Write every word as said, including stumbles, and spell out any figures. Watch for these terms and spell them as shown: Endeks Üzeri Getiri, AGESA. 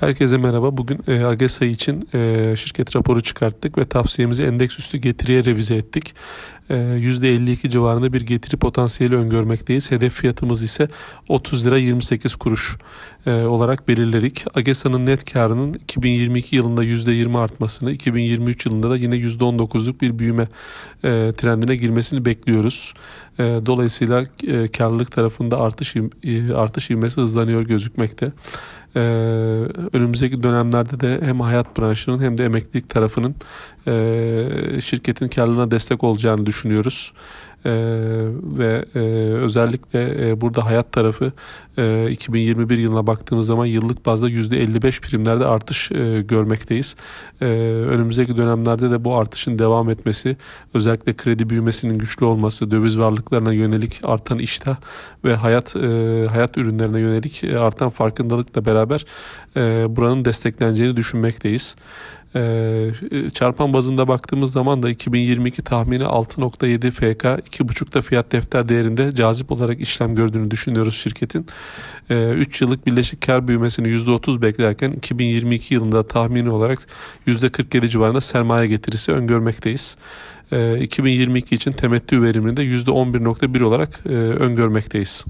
Herkese merhaba. Bugün AGESA için şirket raporu çıkarttık ve tavsiyemizi endeks üstü getiriye revize ettik. yüzde elli iki civarında bir getiri potansiyeli öngörmekteyiz. Hedef fiyatımız ise otuz lira yirmi sekiz kuruş olarak belirledik. AGESA'nın net karının iki bin yirmi iki yılında yüzde yirmi artmasını, iki bin yirmi üç yılında da yine yüzde on dokuzluk bir büyüme trendine girmesini bekliyoruz. Dolayısıyla karlılık tarafında artış artış ivmesi hızlanıyor gözükmekte. Ee, önümüzdeki dönemlerde de hem hayat branşının hem de emeklilik tarafının e, şirketin karlılığına destek olacağını düşünüyoruz. Ee, ve e, özellikle e, burada hayat tarafı e, iki bin yirmi bir yılına baktığımız zaman yıllık bazda yüzde elli beş primlerde artış e, görmekteyiz. E, önümüzdeki dönemlerde de bu artışın devam etmesi, özellikle kredi büyümesinin güçlü olması, döviz varlıklarına yönelik artan iştah ve hayat e, hayat ürünlerine yönelik artan farkındalıkla beraber e, buranın destekleneceğini düşünmekteyiz. Ee, çarpan bazında baktığımız zaman da iki bin yirmi iki tahmini altı nokta yedi F K, iki buçukta fiyat defter değerinde cazip olarak işlem gördüğünü düşünüyoruz şirketin. Ee, üç yıllık birleşik kar büyümesini yüzde otuz beklerken iki bin yirmi iki yılında tahmini olarak yüzde kırk yedi civarında sermaye getirisi öngörmekteyiz. Ee, iki bin yirmi iki için temettü verimini de yüzde on bir nokta bir olarak e, öngörmekteyiz.